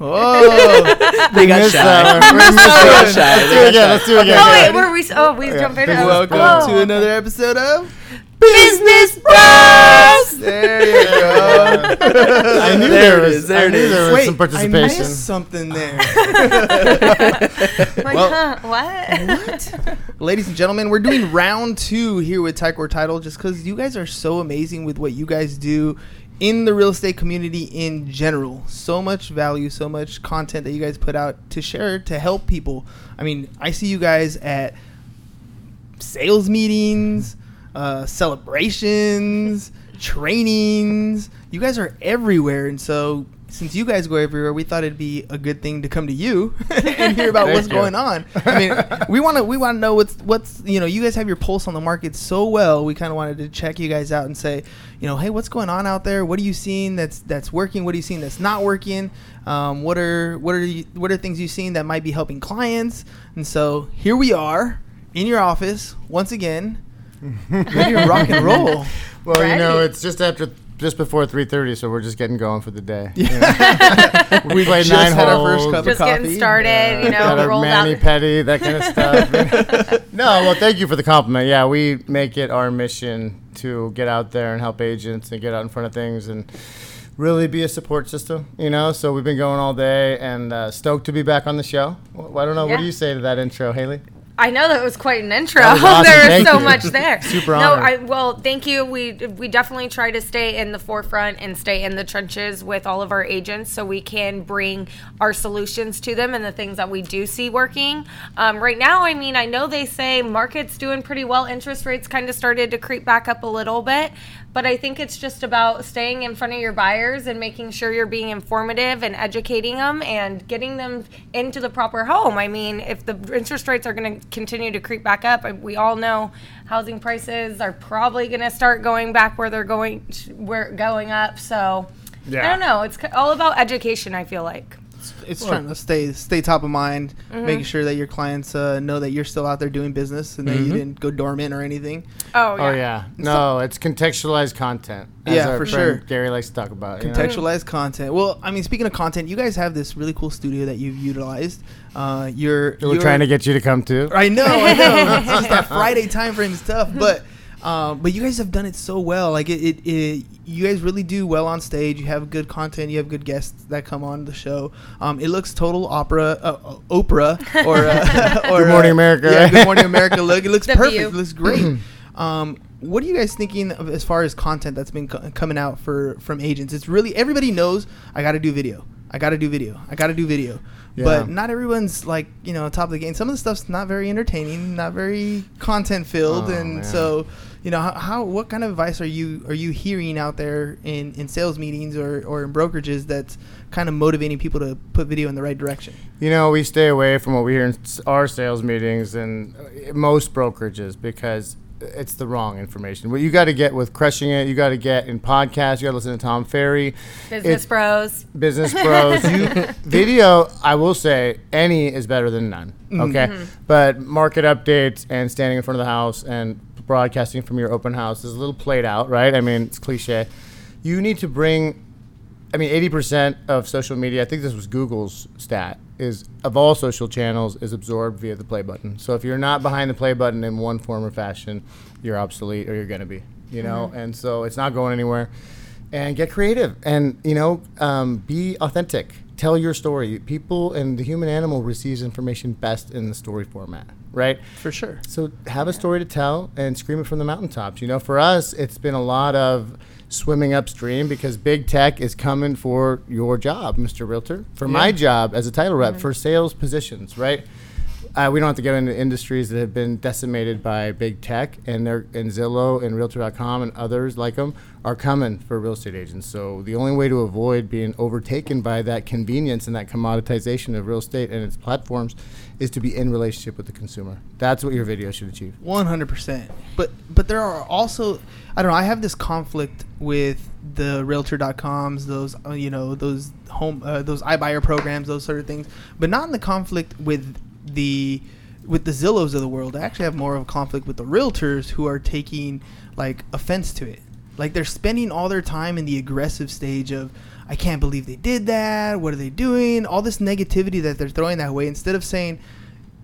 Oh, they got shy. Let's do it again. Welcome to another episode of Business Bros. There you go. I knew there is. There it is. Wait, some participation. I missed something there. What? Ladies and gentlemen, we're doing round two here with Tycor Title just because you guys are so amazing with what you guys do in the real estate community in general. So much value, so much content that you guys put out to share, to help people. I mean, I see you guys at sales meetings, celebrations, trainings. You guys are everywhere, and so since you guys go everywhere, we thought it'd be a good thing to come to you and hear about what's going on. I mean, we want to know what's you guys have your pulse on the market so well. We kind of wanted to check you guys out and say, hey, what's going on out there? What are you seeing that's working? What are you seeing that's not working? What are things you've seen that might be helping clients? And so here we are in your office once again. Ready to rock and roll. Well, right. It's just before 3:30, so we're just getting going for the day. We played 9 holes. Had our first cup of coffee. Just getting started, rolled out. Mani-pedi, that kind of stuff. Well, thank you for the compliment. Yeah, we make it our mission to get out there and help agents and get out in front of things and really be a support system, So we've been going all day and stoked to be back on the show. Well, I don't know. Yeah. What do you say to that intro, Haley? I know that was quite an intro. Awesome. There was so much there. Super honored. Thank you. We definitely try to stay in the forefront and stay in the trenches with all of our agents so we can bring our solutions to them and the things that we do see working. Right now, I know they say market's doing pretty well. Interest rates kind of started to creep back up a little bit. But I think it's just about staying in front of your buyers and making sure you're being informative and educating them and getting them into the proper home. If the interest rates are going to continue to creep back up, we all know housing prices are probably going to start going back where they're going up. So, yeah. I don't know. It's all about education, I feel like. It's trying to stay top of mind, making sure that your clients know that you're still out there doing business and that you didn't go dormant or anything. Oh, yeah. No, it's contextualized content. Yeah, for sure. Gary likes to talk about contextualized content. Well, speaking of content, you guys have this really cool studio that you've utilized. We're trying to get you to come to. I know. It's just that Friday time frame is tough, but you guys have done it so well. You guys really do well on stage. You have good content. You have good guests that come on the show. It looks total Oprah, or Good Morning America. Yeah, Good Morning America. Look, it looks perfect. It looks great. What are you guys thinking of as far as content that's been coming out from agents? It's really everybody knows I got to do video. Yeah. But not everyone's top of the game. Some of the stuff's not very entertaining, not very content filled, so what kind of advice are you hearing out there in sales meetings or in brokerages that's kind of motivating people to put video in the right direction? We stay away from what we hear in our sales meetings and most brokerages because it's the wrong information. What you got to get with Crushing It, you got to get in podcasts, you got to listen to Tom Ferry. Business Bros. Video, I will say, any is better than none, okay? Mm-hmm. But market updates and standing in front of the house and broadcasting from your open house is a little played out, right? It's cliche. You need to bring, 80% of social media, I think this was Google's stat, is of all social channels is absorbed via the play button. So if you're not behind the play button in one form or fashion, you're obsolete or you're going to be, and so it's not going anywhere. And get creative and, be authentic. Tell your story. People and the human animal receives information best in the story format. right? For sure. So have a story to tell and scream it from the mountaintops. You know, for us, it's been a lot of swimming upstream because big tech is coming for your job, Mr. Realtor. For my job as a title rep, for sales positions, right? We don't have to get into industries that have been decimated by big tech, and Zillow and Realtor.com and others like them are coming for real estate agents. So the only way to avoid being overtaken by that convenience and that commoditization of real estate and its platforms is to be in relationship with the consumer. That's what your video should achieve. 100%. But there are also, I don't know, I have this conflict with the Realtor.coms, those, you know, those home, those iBuyer programs, those sort of things, but not in the conflict with the Zillows of the world. I actually have more of a conflict with the realtors who are taking like offense to it. Like they're spending all their time in the aggressive stage of, I can't believe they did that. What are they doing? All this negativity that they're throwing that way instead of saying,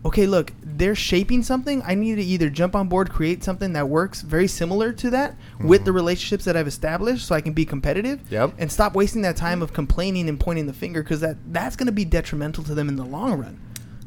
okay, look, they're shaping something. I need to either jump on board, create something that works very similar to that with the relationships that I've established so I can be competitive and stop wasting that time of complaining and pointing the finger because that's going to be detrimental to them in the long run.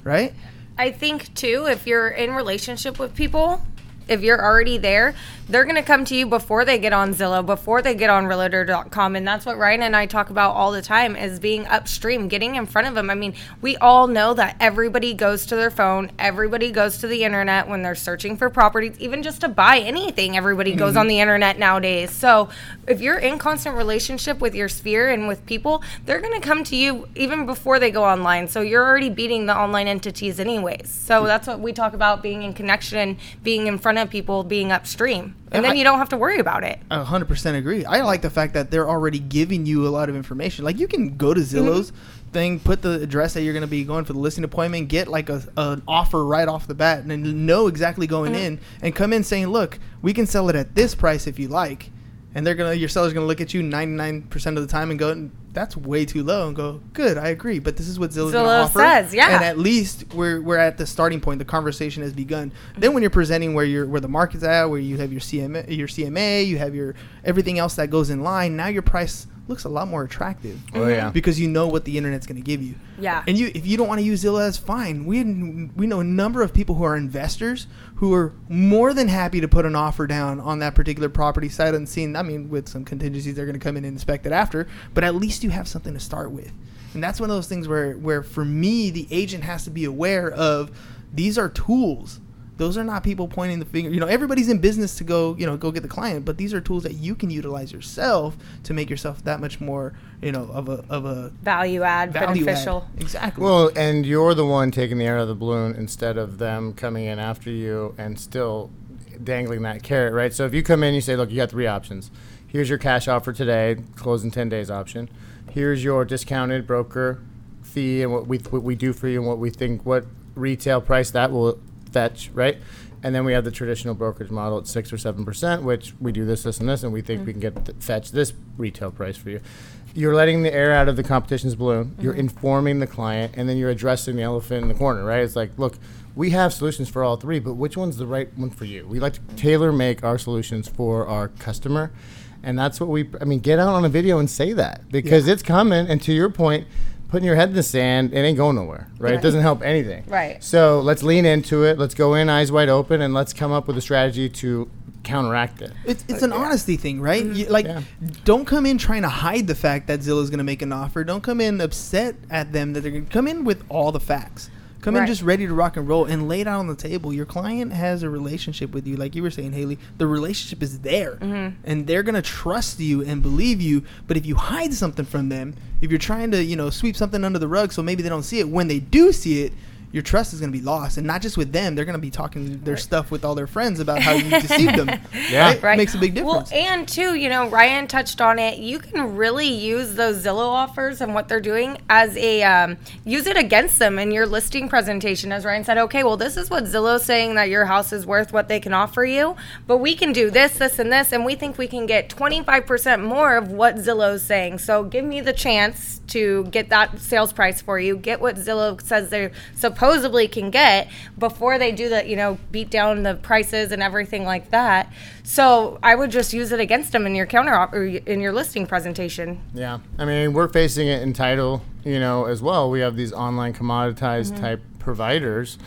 Right? I think, too, if you're in relationship with people, if you're already there, they're going to come to you before they get on Zillow, before they get on Realtor.com. And that's what Ryan and I talk about all the time is being upstream, getting in front of them. I mean, we all know that everybody goes to their phone. Everybody goes to the internet when they're searching for properties, even just to buy anything. Everybody goes on the internet nowadays. So if you're in constant relationship with your sphere and with people, they're going to come to you even before they go online. So you're already beating the online entities anyways. So that's what we talk about, being in connection, being in front of people, being upstream. And then you don't have to worry about it. 100% agree. I like the fact that they're already giving you a lot of information. Like you can go to Zillow's thing, put the address that you're going to be going for the listing appointment, get like an offer right off the bat, and then know exactly going in, and come in saying, "Look, we can sell it at this price if you like." And they're gonna, your seller's gonna look at you 99% of the time and go, "That's way too low," and go, "Good, I agree, but this is what Zillow's gonna offer." Zillow says, yeah. And at least we're at the starting point. The conversation has begun. Then when you're presenting where the market's at, where you have your CMA, you have your everything else that goes in line. Now your price looks a lot more attractive. Oh yeah, because you know what the internet's gonna give you. Yeah, and if you don't want to use Zillow, that's fine. We know a number of people who are investors who are more than happy to put an offer down on that particular property site unseen. I mean, with some contingencies, they're gonna come in and inspect it after, but at least you have something to start with. And that's one of those things where for me, the agent has to be aware of these are tools. Those are not people pointing the finger. You know, everybody's in business to go, you know, go get the client, but these are tools that you can utilize yourself to make yourself that much more, you know, of a value beneficial. Add. Exactly. Well, and you're the one taking the air out of the balloon instead of them coming in after you and still dangling that carrot, right? So if you come in, you say, "Look, you got three options. Here's your cash offer today, close in 10 days option. Here's your discounted broker fee and what we do for you and what we think what retail price that will fetch," right? And then we have the traditional brokerage model at 6 or 7%, which we do this, this, and this, and we think we can get fetch this retail price for you. You're letting the air out of the competition's balloon. You're informing the client, and then you're addressing the elephant in the corner, right? It's like, look, we have solutions for all three, but which one's the right one for you? We like to tailor-make our solutions for our customer, and that's what get out on a video and say that, because it's coming, and to your point, putting your head in the sand, it ain't going nowhere, right? It doesn't help anything. Right. So let's lean into it. Let's go in eyes wide open, and let's come up with a strategy to counteract it. It's an honesty thing, right? Don't come in trying to hide the fact that Zillow's going to make an offer. Don't come in upset at them that they're going to come in with all the facts. Come in just ready to rock and roll and lay it out on the table. Your client has a relationship with you. Like you were saying, Haley, the relationship is there. And they're going to trust you and believe you. But if you hide something from them, if you're trying to, you know, sweep something under the rug so maybe they don't see it, when they do see it, your trust is going to be lost. And not just with them. They're going to be talking their stuff with all their friends about how you deceived them. It makes a big difference. Well, and too, you know, Ryan touched on it. You can really use those Zillow offers and what they're doing as a use it against them in your listing presentation. As Ryan said, okay, well, this is what Zillow's saying that your house is worth, what they can offer you. But we can do this, this, and this. And we think we can get 25% more of what Zillow's saying. So give me the chance to get that sales price for you. Get what Zillow says they're supposedly can get before they do that, you know, beat down the prices and everything like that. So I would just use it against them in your counter or in your listing presentation. Yeah, I mean, we're facing it in title, you know, as well. We have these online commoditized type providers,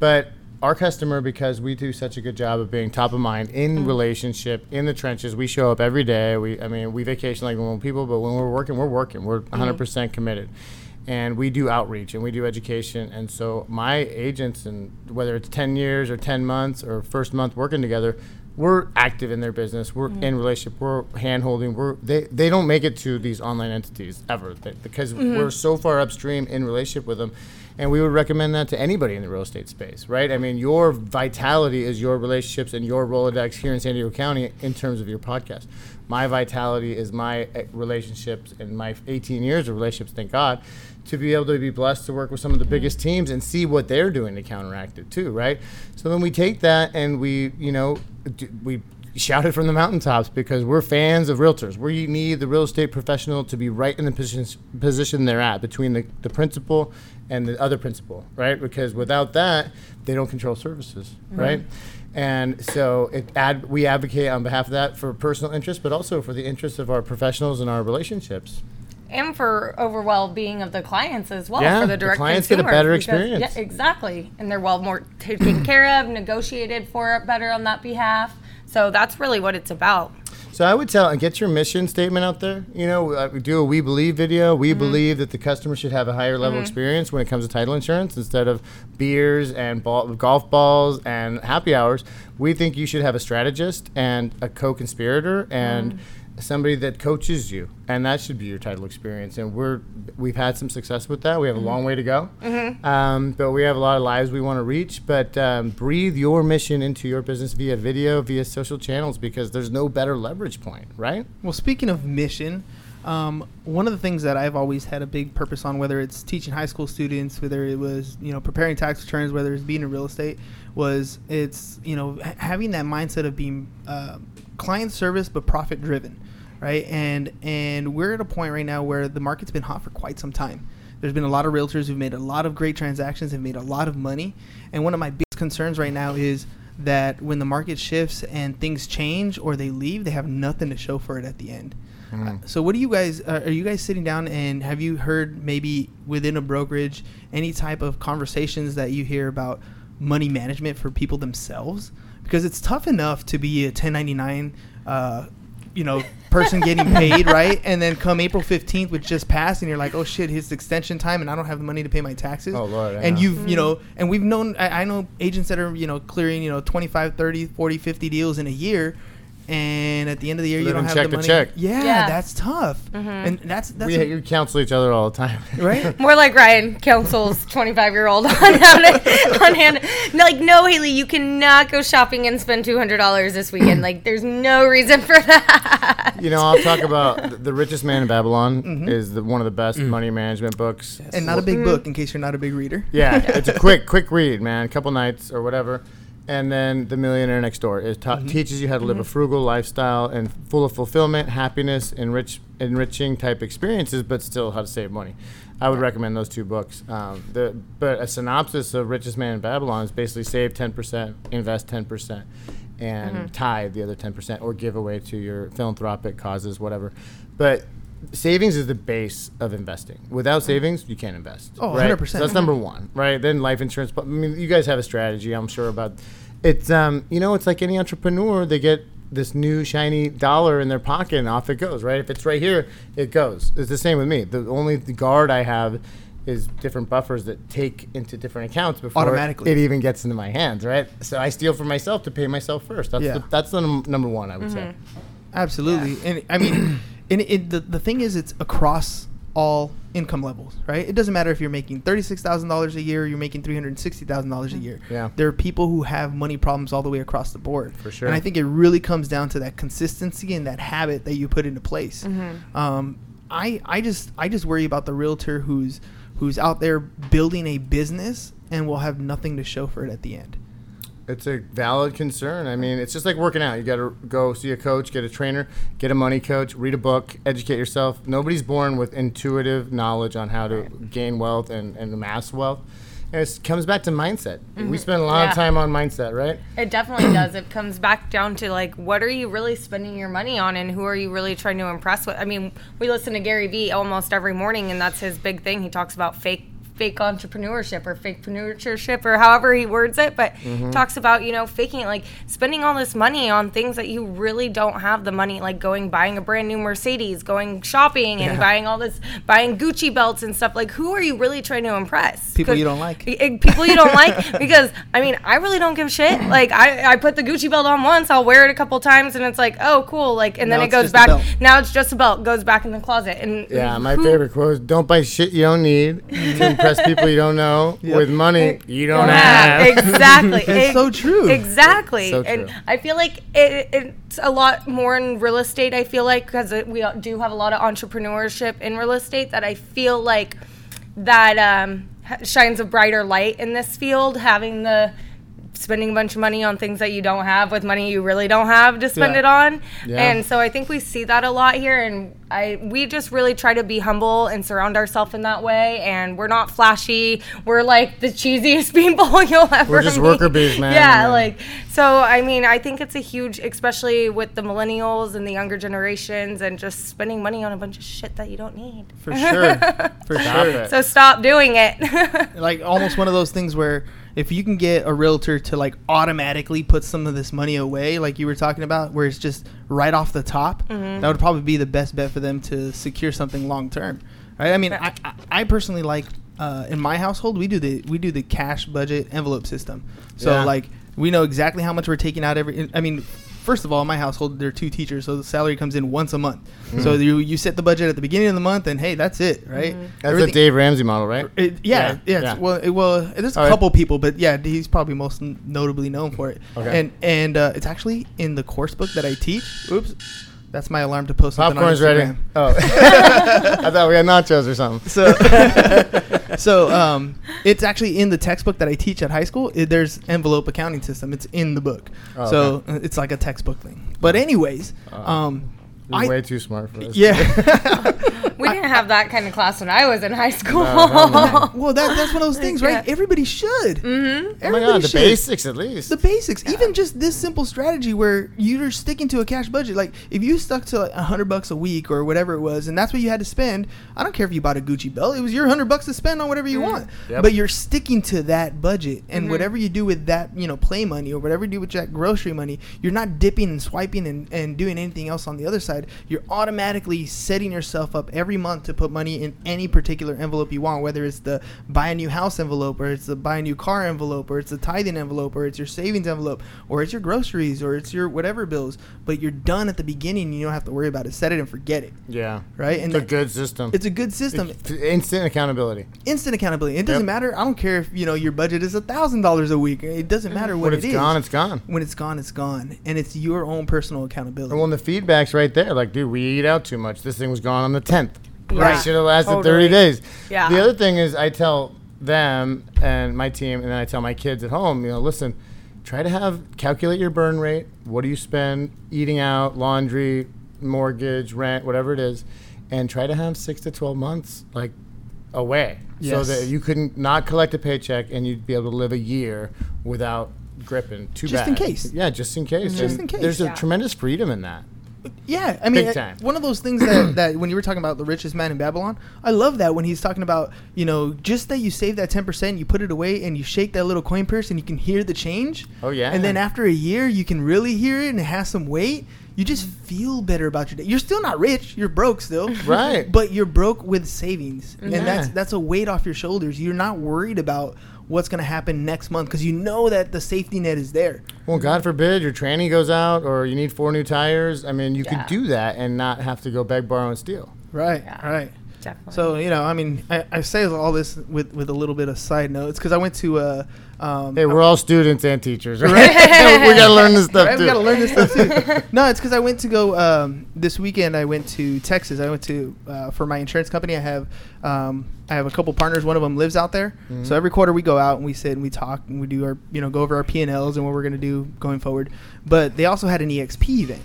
but our customer, because we do such a good job of being top of mind in relationship, in the trenches. We show up every day. We vacation like normal people, but when we're working. We're 100% committed. And we do outreach and we do education. And so my agents, and whether it's 10 years or 10 months or first month working together, we're active in their business. We're in relationship. We're hand-holding. They don't make it to these online entities ever because we're so far upstream in relationship with them. And we would recommend that to anybody in the real estate space, right? I mean, your vitality is your relationships and your Rolodex here in San Diego County in terms of your podcast. My vitality is my relationships and my 18 years of relationships, thank God, to be able to be blessed to work with some of the biggest teams and see what they're doing to counteract it too, right? So then we take that and we shout it from the mountaintops because we're fans of realtors. We need the real estate professional to be right in the position they're at between the principal and the other principal, right? Because without that, they don't control services, right? And so we advocate on behalf of that for personal interest, but also for the interests of our professionals and our relationships. And for well-being of the clients as well, for the direct clients get a better experience. Yeah, exactly. And they're more taken care of, negotiated for it better on that behalf. So that's really what it's about. So I would get your mission statement out there. We do a We Believe video. We believe that the customer should have a higher level experience when it comes to title insurance instead of beers and golf balls and happy hours. We think you should have a strategist and a co-conspirator and somebody that coaches you, and that should be your title experience. And we've had some success with that. We have a long way to go, but we have a lot of lives we want to reach. But breathe your mission into your business via video, via social channels, because there's no better leverage point, right? Well, speaking of mission, one of the things that I've always had a big purpose on, whether it's teaching high school students, whether it was preparing tax returns, whether it's being in real estate, having that mindset of being client service but profit driven. Right. And we're at a point right now where the market's been hot for quite some time. There's been a lot of realtors who've made a lot of great transactions and made a lot of money. And one of my biggest concerns right now is that when the market shifts and things change or they leave, they have nothing to show for it at the end. So what do you guys, are you guys sitting down and have you heard maybe within a brokerage, any type of conversations that you hear about money management for people themselves? Because it's tough enough to be a 1099, person getting paid, right? And then come April 15th, which just passed, and you're like, oh shit, it's extension time, and I don't have the money to pay my taxes. Oh Lord. And and we've known, I know agents that are, clearing, 25, 30, 40, 50 deals in a year. And at the end of the year, you don't have the money. Check. Yeah, that's tough. Mm-hmm. And we counsel each other all the time, right? More like Ryan counsels 25-year-old on hand. No, Haley, you cannot go shopping and spend $200 this weekend. There's no reason for that. I'll talk about the Richest Man in Babylon is one of the best money management books, and not a big book in case you're not a big reader. Yeah, it's a quick read, man. A couple nights or whatever. And then The Millionaire Next Door teaches you how to live a frugal lifestyle and full of fulfillment, happiness, enriching type experiences, but still how to save money. I would recommend those two books. But a synopsis of Richest Man in Babylon is basically save 10%, invest 10%, and tithe the other 10% or give away to your philanthropic causes, whatever. But savings is the base of investing. Without savings, you can't invest. Oh, right? 100%. So that's number one, right? Then life insurance. I mean, you guys have a strategy, I'm sure, about it's it's like any entrepreneur, they get this new shiny dollar in their pocket and off it goes, right? If it's right here, it goes. It's the same with me. The only guard I have is different buffers that take into different accounts before automatically it even gets into my hands, right? So I steal for myself to pay myself first. That's the number one, I would say. Absolutely. Yeah. And I mean... And the thing is, it's across all income levels, right? It doesn't matter if you're making $36,000 a year or you're making $360,000 a year. Yeah. There are people who have money problems all the way across the board. For sure. And I think it really comes down to that consistency and that habit that you put into place. I just worry about the realtor who's out there building a business and will have nothing to show for it at the end. It's a valid concern. I mean, it's just like working out. You got to go see a coach, get a trainer, get a money coach, read a book, educate yourself. Nobody's born with intuitive knowledge on how to gain wealth and amass wealth. And it comes back to mindset. We spend a lot of time on mindset, right? It definitely does. It comes back down to, what are you really spending your money on and who are you really trying to impress with? I mean, we listen to Gary V almost every morning, and that's his big thing. He talks about fake fake entrepreneurship or fakepreneurship or however he words it, but talks about, you know, faking it, like spending all this money on things that you really don't have the money, like going, buying a brand new Mercedes, going shopping and buying all this, buying Gucci belts and stuff. Like, who are you really trying to impress? People you don't like. People you don't like, because I mean, I really don't give shit. Like I put the Gucci belt on once, I'll wear it a couple times and it's like, oh, cool. Like, and then it goes back. Now it's just a belt, goes back in the closet. And yeah, my favorite quote is, don't buy shit you don't need to impress people you don't know with money you don't have. Exactly. It's so true. Exactly. So true. And I feel like it's a lot more in real estate, I feel like, because we do have a lot of entrepreneurship in real estate that I feel like that shines a brighter light in this field, having the spending a bunch of money on things that you don't have with money you really don't have to spend it on. And so I think we see that a lot here, and we just really try to be humble and surround ourselves in that way, and we're not flashy. We're like the cheesiest people you'll ever meet. We're just worker bees, man. Yeah, like, so I mean, I think it's a huge, especially with the millennials and the younger generations, and just spending money on a bunch of shit that you don't need. For sure. For sure. So stop doing it. Like almost one of those things where if you can get a realtor to like automatically put some of this money away, like you were talking about, where it's just right off the top, that would probably be the best bet for them to secure something long term, right? I mean, I personally like in my household we do the cash budget envelope system. So like we know exactly how much we're taking out every. I mean, first of all, in my household there are two teachers, so the salary comes in once a month. So you set the budget at the beginning of the month, and hey, that's it, right? That's the Dave Ramsey model, right? Yeah. Well, there's a couple people, but yeah, he's probably most notably known for it. Okay. And it's actually in the course book that I teach. Oops, that's my alarm to post something Popcorn's on Instagram. Popcorn's ready. Oh, I thought we had nachos or something. So it's actually in the textbook that I teach at high school. There's envelope accounting system. It's in the book. Oh, so it's like a textbook thing. But anyways, you're way too smart for this. Yeah. We didn't have that kind of class when I was in high school. No. Well, that's one of those things, right? Yeah. Everybody should. Mm-hmm. Everybody should. The basics at least. The basics. Yeah. Even just this simple strategy where you're sticking to a cash budget. Like, if you stuck to like $100 a week or whatever it was, and that's what you had to spend, I don't care if you bought a Gucci belt. It was your $100 to spend on whatever you want. Yep. But you're sticking to that budget, and whatever you do with that, you know, play money or whatever you do with that grocery money, you're not dipping and swiping and doing anything else on the other side. You're automatically setting yourself up every month to put money in any particular envelope you want, whether it's the buy a new house envelope, or it's the buy a new car envelope, or it's the tithing envelope, or it's your savings envelope, or it's your groceries, or it's your whatever bills. But you're done at the beginning, and you don't have to worry about it. Set it and forget it. Yeah. Right? And it's a good system. It's a good system. It's instant accountability. Instant accountability. It doesn't matter. I don't care if, you know, your budget is $1,000 a week. It doesn't matter what it is. When it's gone, it's gone. When it's gone, it's gone. And it's your own personal accountability. And when the feedback's right there, like, dude, we eat out too much. This thing was gone on the 10th. Yeah. Right. Should have lasted 30 days. Yeah. The other thing is, I tell them and my team, and then I tell my kids at home, you know, listen, try to calculate your burn rate. What do you spend eating out, laundry, mortgage, rent, whatever it is, and try to have 6 to 12 months like away, so that you couldn't not collect a paycheck and you'd be able to live a year without gripping too bad. Just in case. Yeah, just in case. Just in case. There's a tremendous freedom in that. Yeah, I mean, one of those things that when you were talking about The Richest Man in Babylon, I love that when he's talking about, you know, just that you save that 10%, you put it away, and you shake that little coin purse, and you can hear the change. Oh, yeah. And then after a year, you can really hear it, and it has some weight. You just feel better about your day. You're still not rich. You're broke still. Right. But you're broke with savings. Yeah. And that's a weight off your shoulders. You're not worried about what's going to happen next month because you know that the safety net is there. Well, God forbid your tranny goes out or you need 4 new tires. I mean, you could do that and not have to go beg, borrow, and steal. Right, right. Definitely. So, you know, I mean, I say all this with a little bit of side notes because I went to hey, we're all students and teachers, right? We got to learn this stuff, too. We got to learn this stuff, too. No, it's because I went to go this weekend. I went to Texas. I went to for my insurance company. I have a couple partners. One of them lives out there. Mm-hmm. So every quarter we go out and we sit and we talk and we do our, you know, go over our P&Ls and what we're going to do going forward. But they also had an eXp event.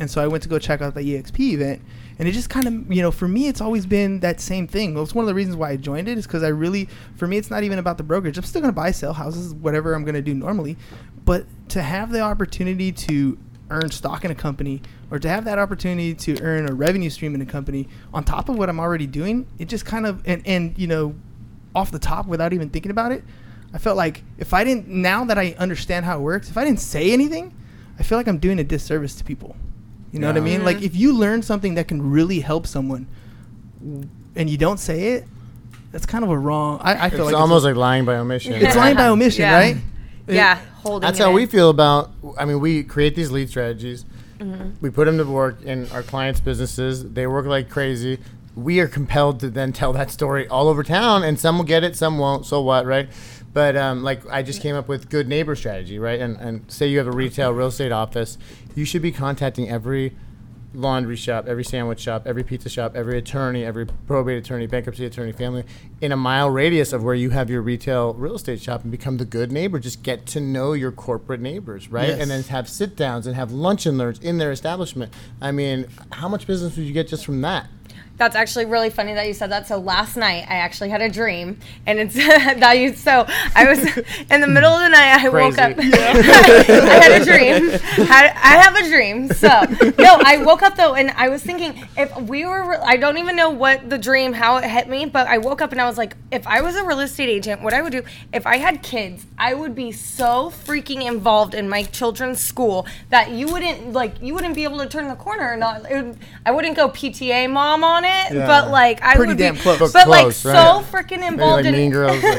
And so I went to go check out the eXp event. And it just kind of, you know, for me, it's always been that same thing. It's one of the reasons why I joined it is because I really, for me, it's not even about the brokerage. I'm still going to buy, sell houses, whatever I'm going to do normally. But to have the opportunity to earn stock in a company or to have that opportunity to earn a revenue stream in a company on top of what I'm already doing, it just kind of, and you know, off the top without even thinking about it, I felt like if I didn't, now that I understand how it works, if I didn't say anything, I feel like I'm doing a disservice to people. You know what I mean? Mm-hmm. Like if you learn something that can really help someone and you don't say it, that's kind of a wrong. I feel it's almost like lying by omission. It's lying by omission, right? Yeah. That's how we feel about, I mean, we create these lead strategies. Mm-hmm. We put them to work in our clients' businesses. They work like crazy. We are compelled to then tell that story all over town, and some will get it, some won't. So what, right? But like I just came up with good neighbor strategy, right? And say you have a retail real estate office, you should be contacting every laundry shop, every sandwich shop, every pizza shop, every attorney, every probate attorney, bankruptcy attorney, family, in a mile radius of where you have your retail real estate shop, and become the good neighbor. Just get to know your corporate neighbors, right? Yes. And then have sit downs and have lunch and learns in their establishment. I mean, how much business would you get just from that? That's actually really funny that you said that. So last night I actually had a dream, and it's so I was in the middle of the night. I woke up. I had a dream. I have a dream. So no, I woke up though, and I was thinking if we were. I don't even know what the dream, how it hit me, but I woke up and I was like, if I was a real estate agent, what I would do if I had kids, I would be so freaking involved in my children's school that you wouldn't be able to turn the corner or not. I wouldn't go PTA mom on it, but like I pretty would damn be, close, but like close, so right? freaking involved like in. Mean Girls, like.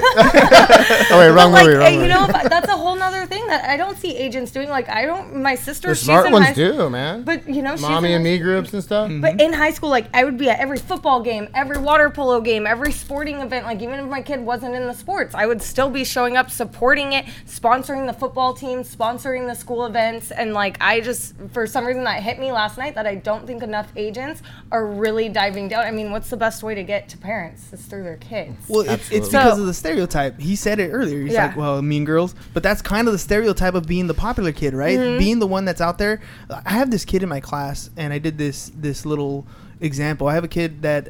Oh wait, wrong movie. Like, you know, that's a whole nother thing that I don't see agents doing. Like I don't. My sister, the smart ones do, man. But you know, mommy and me groups and stuff. Mm-hmm. But in high school, like I would be at every football game, every water polo game, every sporting event. Like even if my kid wasn't in the sports, I would still be showing up, supporting it, sponsoring the football team, sponsoring the school events, and like I just for some reason that hit me last night that I don't think enough agents are really diving down. I mean, what's the best way to get to parents? It's through their kids. Well, it's because of the stereotype. He said it earlier. He's like, well, Mean Girls. But that's kind of the stereotype of being the popular kid, right? Mm-hmm. Being the one that's out there. I have this kid in my class, and I did this little example. I have a kid that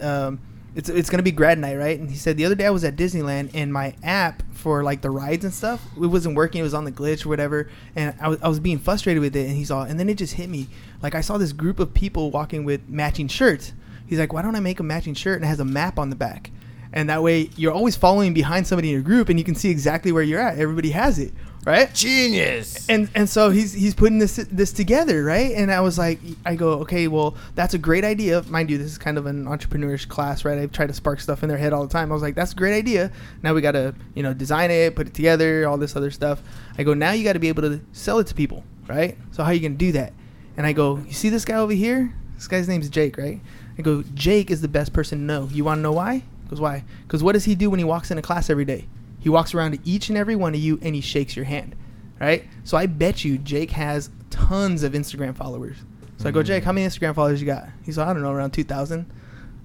it's going to be grad night, right? And he said, the other day I was at Disneyland, and my app for, like, the rides and stuff, it wasn't working. It was on the glitch or whatever. And I was being frustrated with it, and he's all, and then it just hit me. Like, I saw this group of people walking with matching shirts. He's like, why don't I make a matching shirt and it has a map on the back? And that way you're always following behind somebody in your group and you can see exactly where you're at. Everybody has it, right? Genius. And so he's putting this together, right? And I was like, I go, okay, well, that's a great idea. Mind you, this is kind of an entrepreneurish class, right? I try to spark stuff in their head all the time. I was like, that's a great idea. Now we got to, you know, design it, put it together, all this other stuff. I go, now you got to be able to sell it to people, right? So how are you going to do that? And I go, you see this guy over here? This guy's name's Jake, right? I go, Jake is the best person to know. You want to know why? Because why? Because what does he do when he walks into class every day? He walks around to each and every one of you and he shakes your hand, right? So I bet you Jake has tons of Instagram followers. So I go, Jake, how many Instagram followers you got? He's like, I don't know, around 2,000.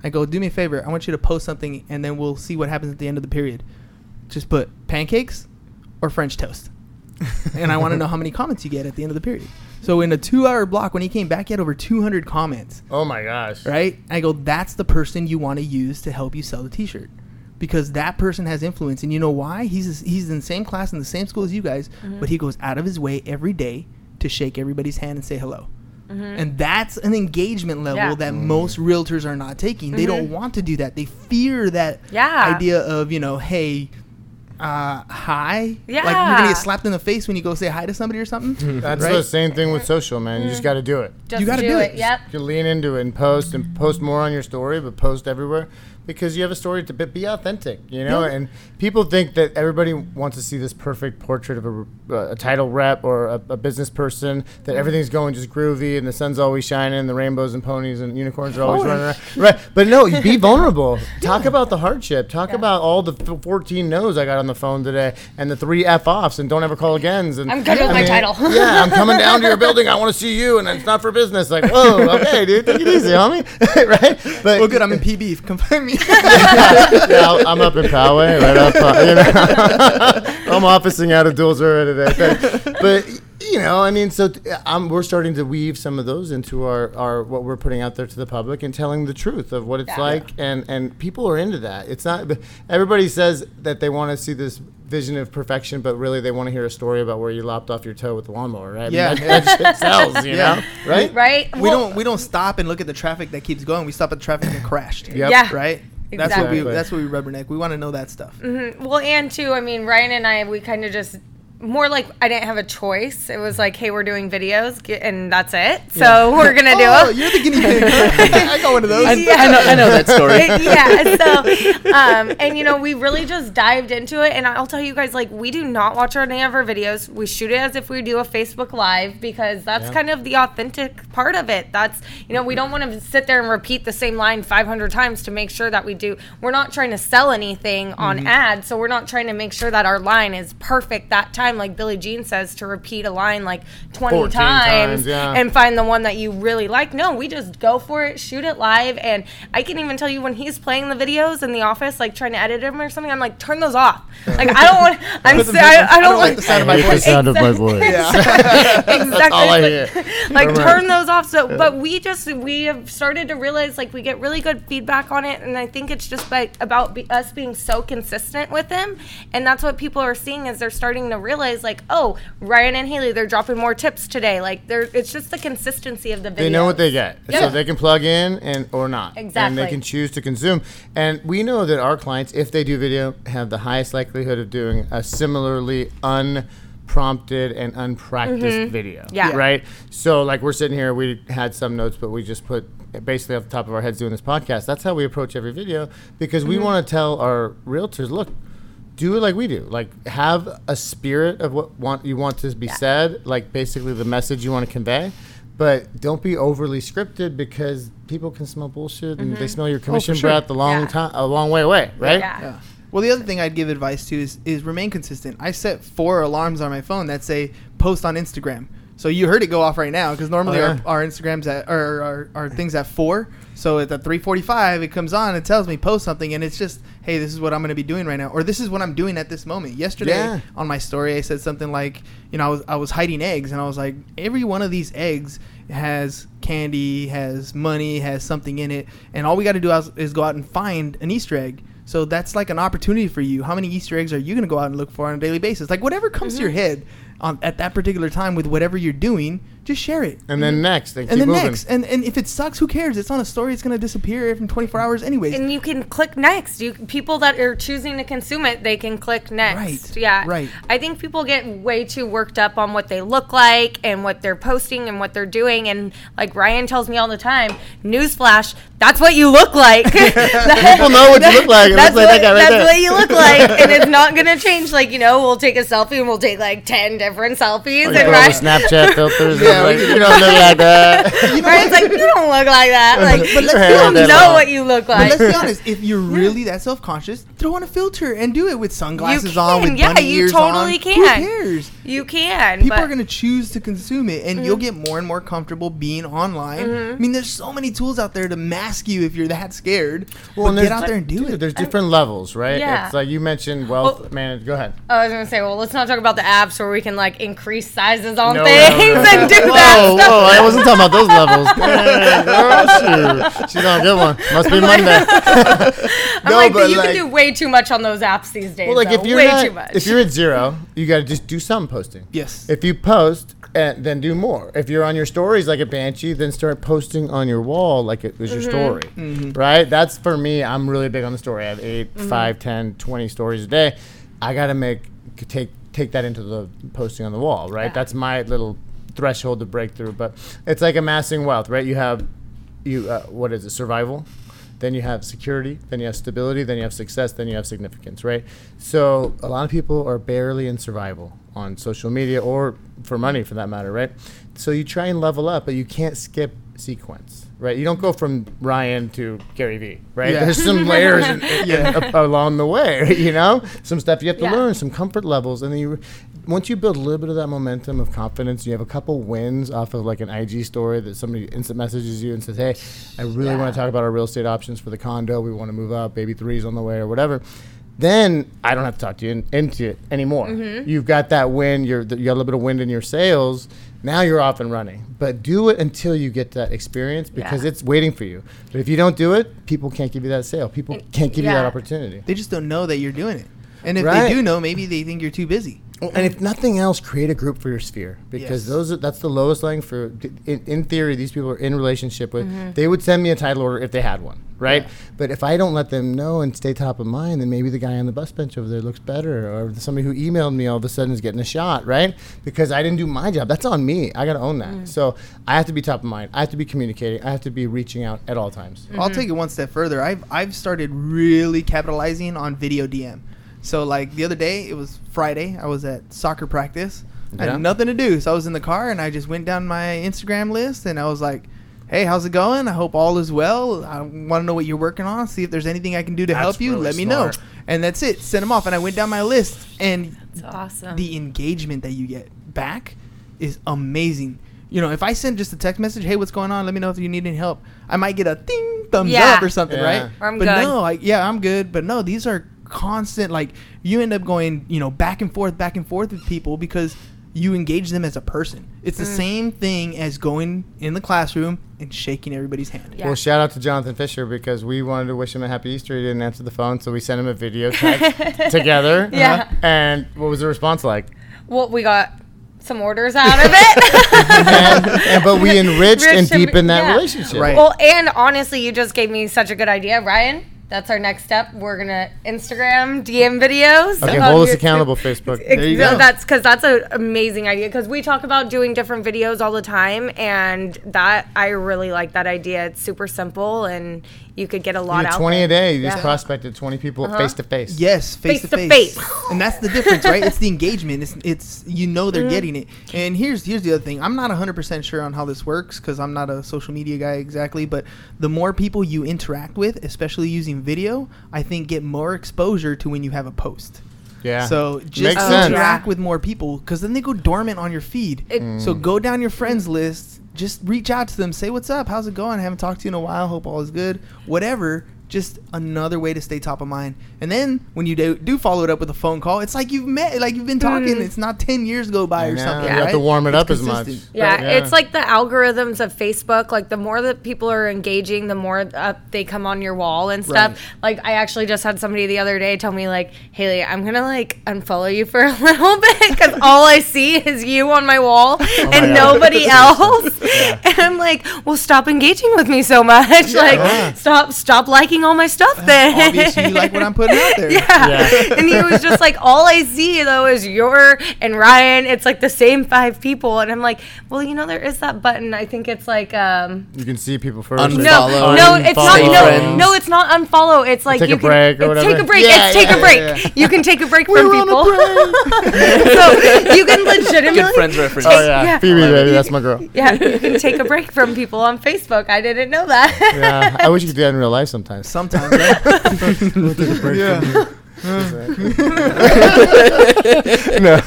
I go, do me a favor. I want you to post something and then we'll see what happens at the end of the period. Just put pancakes or French toast. And I want to know how many comments you get at the end of the period. So in a 2-hour block, when he came back, he had over 200 comments. Oh, my gosh. Right? I go, that's the person you want to use to help you sell the T-shirt because that person has influence. And you know why? He's in the same class in the same school as you guys, but he goes out of his way every day to shake everybody's hand and say hello. Mm-hmm. And that's an engagement level that most realtors are not taking. They don't want to do that. They fear that idea of, you know, hey, hi? Yeah. Like, you're going to get slapped in the face when you go say hi to somebody or something? That's right? The same thing with social, man. You just got to do it. Just you got to do it. Yep. You lean into it and post more on your story, but post everywhere because you have a story to be authentic, you know? Yeah. And people think that everybody wants to see this perfect portrait of a title rep or a business person, that everything's going just groovy and the sun's always shining and the rainbows and ponies and unicorns are always running around. Right. But no, be vulnerable. Talk about the hardship. Talk about all the 14 no's I got on the phone today and the 3 F-offs and don't ever call agains. And I'm good with my title. Yeah, I'm coming down to your building. I want to see you and it's not for business. Like, whoa, okay, dude, take it easy, homie. Right? But, well, good, I'm in PB. Come find me. Yeah, I'm up in Poway, right up. You know, I'm officing out of Duels earlier today. But you know, I mean, so we're starting to weave some of those into our what we're putting out there to the public and telling the truth of what it's like, and people are into that. It's not everybody says that they want to see this vision of perfection, but really they want to hear a story about where you lopped off your toe with the lawnmower, right? Yeah, I mean, that sells, you know, right? Right. We don't stop and look at the traffic that keeps going. We stop at traffic and crashed. Yep. Yeah. Right. That's what we rubberneck. We want to know that stuff. Mm-hmm. Well, and too, I mean, Ryan and I, we kind of just more like I didn't have a choice. It was like, hey, we're doing videos, and that's it. So we're gonna do it. Oh, you're the guinea pig. I got one of those. I know that story. Yeah. So, and you know, we really just dived into it. And I'll tell you guys, like, we do not watch any of our videos. We shoot it as if we do a Facebook Live because that's kind of the authentic part of it. That's, you know, we don't want to sit there and repeat the same line 500 times to make sure that we do. We're not trying to sell anything on ads, so we're not trying to make sure that our line is perfect that time. Like Billie Jean says, to repeat a line like 20 times and find the one that you really like. No, we just go for it, shoot it live. And I can even tell you when he's playing the videos in the office, like trying to edit them or something, I'm like, turn those off. Like, I don't want, I don't like the sound of my voice. The sound of my voice. Exactly. That's all I hear. Like, turn those off. So, but we have started to realize, like, we get really good feedback on it. And I think it's just like about us being so consistent with them. And that's what people are seeing is they're starting to realize, like, oh, Ryan and Haley, they're dropping more tips today. Like, it's just the consistency of the video. They know what they get. Yeah. So they can plug in and or not. Exactly. And they can choose to consume. And we know that our clients, if they do video, have the highest likelihood of doing a similarly unprompted and unpracticed video. Yeah. Right? So, like, we're sitting here. We had some notes, but we just put basically off the top of our heads doing this podcast. That's how we approach every video because we want to tell our realtors, look, do it like we do. Like, have a spirit of what you want to be said, like basically the message you want to convey, but don't be overly scripted because people can smell bullshit and they smell your commission breath a long way away, right? Yeah. Yeah. Well, the other thing I'd give advice to is remain consistent. I set 4 alarms on my phone that say post on Instagram. So you heard it go off right now because normally our Instagrams are things at 4. So at the 3:45, it comes on and tells me post something, and it's just, hey, this is what I'm going to be doing right now, or this is what I'm doing at this moment. Yesterday on my story, I said something like, you know, I was hiding eggs, and I was like, every one of these eggs has candy, has money, has something in it, and all we got to do is go out and find an Easter egg. So that's like an opportunity for you. How many Easter eggs are you going to go out and look for on a daily basis? Like, whatever comes to your head. At that particular time with whatever you're doing, just share it. And then next. And if it sucks, who cares? It's on a story. It's going to disappear in 24 hours anyways. And you can click next. People that are choosing to consume it, they can click next. Right. Yeah. Right. I think people get way too worked up on what they look like and what they're posting and what they're doing. And like Ryan tells me all the time, newsflash, that's what you look like. People know what you look like. That's what you look like. And it's not going to change. Like, you know, we'll take a selfie and we'll take like 10 different selfies. And Ryan, Snapchat filters. Like, you don't look like that. You know, Ryan's like, you don't look like that. Like, but you don't know what you look like. But let's be honest. If you're really that self-conscious, throw on a filter and do it with sunglasses on, with bunny ears on. Yeah, you totally can. Who cares? You can. People are going to choose to consume it, and you'll get more and more comfortable being online. I mean, there's so many tools out there to mask you if you're that scared. Well, get out there and do it. There's different levels, right? Yeah. It's like you mentioned wealth management. Go ahead. I was going to say, well, let's not talk about the apps where we can like increase sizes on things and do. Whoa, I wasn't talking about those levels. Dang, girl, she's on a good one. Must be Monday. I'm like, but you can do way too much on those apps these days. Well, like, if you're at 0, you got to just do some posting. Yes. If you post, then do more. If you're on your stories like a banshee, then start posting on your wall like it was your story, right? That's, for me, I'm really big on the story. I have 8, 5, 10, 20 stories a day. I got to take that into the posting on the wall, right? Yeah. That's my little threshold to break through, but it's like amassing wealth, right? You have what is it? Survival. Then you have security. Then you have stability. Then you have success. Then you have significance, right? So a lot of people are barely in survival on social media or for money, for that matter, right? So you try and level up, but you can't skip sequence, right? You don't go from Ryan to Gary V, right? Yeah. There's some layers along the way, you know? Some stuff you have to learn, some comfort levels, and then once you build a little bit of that momentum of confidence, you have a couple wins off of like an IG story that somebody instant messages you and says, hey, I really want to talk about our real estate options for the condo. We want to move up. Baby 3's on the way or whatever. Then I don't have to talk to you into it anymore. Mm-hmm. You've got that win. You got a little bit of wind in your sails. Now you're off and running. But do it until you get that experience because it's waiting for you. But if you don't do it, people can't give you that sale. People can't give you that opportunity. They just don't know that you're doing it. And if they do know, maybe they think you're too busy. And if nothing else, create a group for your sphere, because that's the lowest lying fruit. In theory, these people are in relationship with. Mm-hmm. They would send me a title order if they had one, right? Yeah. But if I don't let them know and stay top of mind, then maybe the guy on the bus bench over there looks better, or somebody who emailed me all of a sudden is getting a shot, right? Because I didn't do my job. That's on me. I got to own that. Mm-hmm. So I have to be top of mind. I have to be communicating. I have to be reaching out at all times. Mm-hmm. I'll take it one step further. I've started really capitalizing on video DM. So, like, the other day, it was Friday. I was at soccer practice. Yeah. I had nothing to do. So, I was in the car, and I just went down my Instagram list, and I was like, hey, how's it going? I hope all is well. I want to know what you're working on. See if there's anything I can do to help you. Really let smart. Me know. And that's it. Send them off. And I went down my list. And that's awesome. The engagement that you get back is amazing. You know, if I send just a text message, hey, what's going on? Let me know if you need any help. I might get a ding, thumbs up or something, right? Or I'm but good. No, I'm good. But no, these are constant, like, you end up going, you know, back and forth with people because you engage them as a person. It's the same thing as going in the classroom and shaking everybody's hand. Yeah. Well, shout out to Jonathan Fisher, because we wanted to wish him a happy Easter. He didn't answer the phone, so we sent him a video text together. Yeah. And what was the response like? Well, we got some orders out of it. But we enriched and deepened that relationship. Right. Well, and honestly, you just gave me such a good idea, Ryan. That's our next step. We're going to Instagram DM videos. Okay, hold us accountable, Facebook. There you go. That's because that's an amazing idea, because we talk about doing different videos all the time, and that I really like that idea. It's super simple, and you could get a lot out 20 there. 20 a day. You just prospected 20 people face-to-face. Yes, face-to-face. And that's the difference, right? It's the engagement. It's you know they're getting it. And here's the other thing. I'm not 100% sure on how this works, because I'm not a social media guy exactly, but the more people you interact with, especially using video, I think get more exposure to when you have a post. Yeah. So just interact with more people, because then they go dormant on your feed. So go down your friends list, just reach out to them, say what's up, how's it going? I haven't talked to you in a while, hope all is good. Whatever. Just another way to stay top of mind. And then when you do follow it up with a phone call, it's like you've met, like you've been talking. It's not 10 years go by or something. You have to warm it up as much. Yeah, it's like the algorithms of Facebook. Like, the more that people are engaging, the more up they come on your wall and stuff. Right. Like, I actually just had somebody the other day tell me, like, Haley, I'm going to, like, unfollow you for a little bit, because all I see is you on my wall and nobody else. And I'm like, well, stop engaging with me so much. Yeah. Like, stop liking all my stuff then. Obviously you like what I'm putting out there. And he was just like, all I see though is your and Ryan. It's like the same five people. And I'm like, well, you know, there is that button. I think it's like you can see people first. Unfollow. No, it's not. No, it's not unfollow. It's like take you can or take a break. It's take a break. You can take a break from people. So you can legitimately good friends reference. Phoebe, baby, that's my girl. Yeah, you can take a break from people on Facebook. I didn't know that. Yeah, I wish you could do that in real life sometimes. Sometimes, right? We'll take a break from you. No.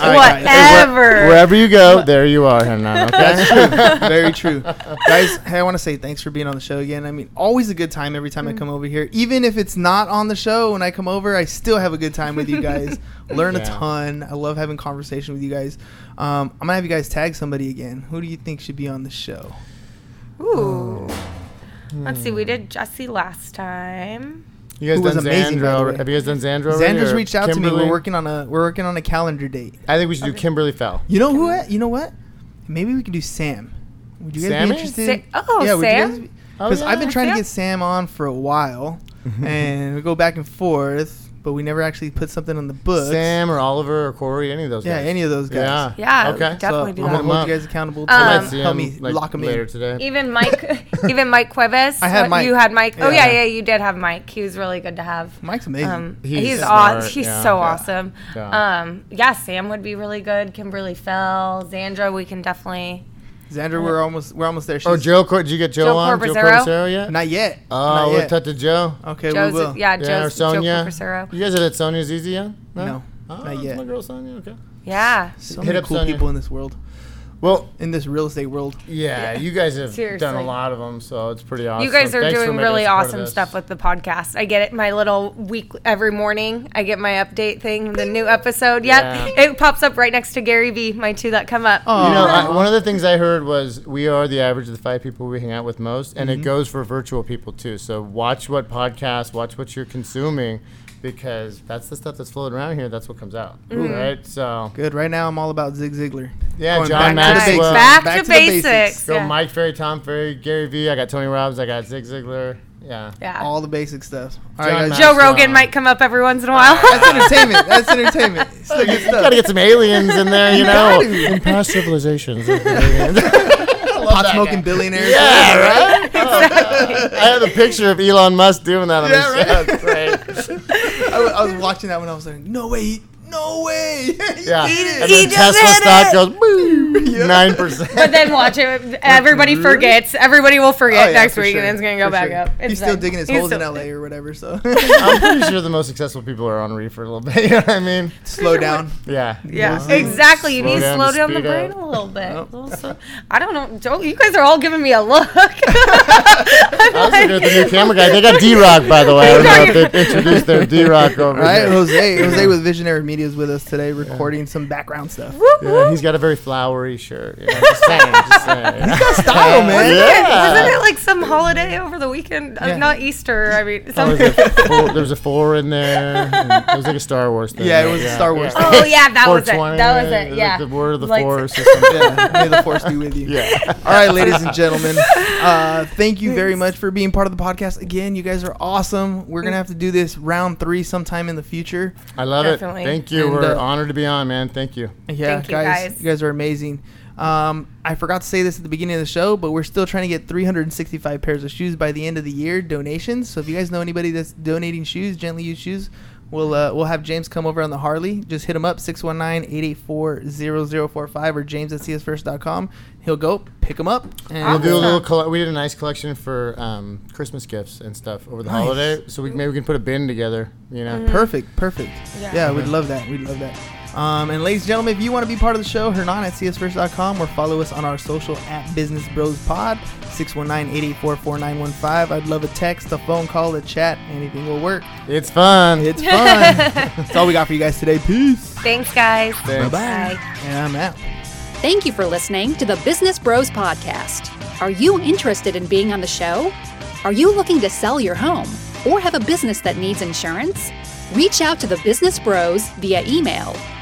Right, whatever. Wherever you go, there you are, Hernan. Okay? That's true. Very true. Guys, hey, I want to say thanks for being on the show again. I mean, always a good time every time I come over here. Even if it's not on the show, when I come over, I still have a good time with you guys. Learn a ton. I love having conversation with you guys. I'm going to have you guys tag somebody again. Who do you think should be on the show? Ooh. Let's see. We did Jesse last time. You guys done Zandra? Have you guys done Zandra? Zandra's reached out to me. We're working on a calendar date. I think we should do Kimberly Fell. You know who? You know what? Maybe we could do Sam. Would you guys be interested? Sam. Because I've been trying to get Sam on for a while, and we go back and forth. But we never actually put something on the books. Sam or Oliver or Corey, any of those guys. Yeah, any of those guys. Yeah, okay. Definitely do that. I'm going to hold you guys accountable to help me lock them later in. Today. Even Mike Cuevas. I had Mike. You had Mike. Yeah. Oh, yeah, you did have Mike. He was really good to have. Mike's amazing. He's awesome. He's so awesome. Yeah. Sam would be really good. Kimberly Fell. Zandra, we can definitely... Zandra, we're almost there. She's Joe, did you get Joe on? Corpuscero? Joe Corpuscero yet? Not yet. Oh, we'll talk to Joe. Okay, Joe's we will. Joe Corpuscero. You guys had Sonya's easy on? No. Not yet. My girl Sonya, okay. Yeah. So many cool people in this world. Well, in this real estate world. Yeah. You guys have done a lot of them, so it's pretty awesome. You guys are doing really awesome stuff with the podcast. I get it, my little weekly, every morning, I get my update thing, the new episode. Yep. Yeah. It pops up right next to Gary V, my two that come up. Oh. You know, one of the things I heard was we are the average of the five people we hang out with most, and it goes for virtual people too. So watch what you're consuming. because that's the stuff that's floating around here. That's what comes out, right? So good. Right now, I'm all about Zig Ziglar. Yeah, John Maxwell. Back to basics. So yeah. Mike Ferry, Tom Ferry, Gary V. I got Tony Robbins. I got Zig Ziglar. Yeah. All the basic stuff. All right, Joe Rogan might come up every once in a while. That's entertainment. It's the good stuff. You got to get some aliens in there, you know. And past civilizations. Pot-smoking billionaires. Yeah, right? Exactly. I had a picture of Elon Musk doing that on his show. Right. I was watching that when I was like, no way. Yeah. And then Tesla stock goes, boom, 9%. But then watch it. Everybody forgets. Everybody will forget next week, and then it's going to go back up. It's He's still digging his holes in L.A. or whatever, so. I'm pretty sure the most successful people are on reef for a little bit. You know what I mean? Slow down. Yeah. Exactly. You need to slow down the brain a little bit. I don't know. Joe, you guys are all giving me a look. I was looking at the new camera guy. They got D-Rock, by the way. I don't know if they introduced their D-Rock over here. Jose with Visionary Media is with us today recording some background stuff. Yeah, he's got a very flowery shirt. You know, just saying. He's got style, man. Isn't it like some holiday over the weekend? Not Easter. I mean, there's a four in there. It was like a Star Wars thing. Yeah, it was a Star Wars thing. Oh, yeah, that was it. Yeah. Like the word of the force. May the force be with you. Yeah. All right, ladies and gentlemen. Thank you very much for being part of the podcast. Again, you guys are awesome. We're going to have to do this round 3 sometime in the future. I love it. Thank you. And we're honored to be on, man. Thank you. Yeah, thank you, guys. You guys are amazing. I forgot to say this at the beginning of the show, but we're still trying to get 365 pairs of shoes by the end of the year, donations. So if you guys know anybody that's donating shoes, gently used shoes, we'll have James come over on the Harley. Just hit him up, 619-884-0045 or james@csfirst.com. He'll go pick them up. And we'll do a little we did a nice collection for Christmas gifts and stuff over the holiday. So maybe we can put a bin together, you know. Perfect. Yeah, we'd love that. And ladies and gentlemen, if you want to be part of the show, hernan@csfirst.com or follow us on our social at Business Bros Pod, 619-884-4915. I'd love a text, a phone call, a chat. Anything will work. It's fun. That's all we got for you guys today. Peace. Thanks, guys. Bye-bye. And I'm out. Thank you for listening to the Business Bros Podcast. Are you interested in being on the show? Are you looking to sell your home or have a business that needs insurance? Reach out to the Business Bros via email,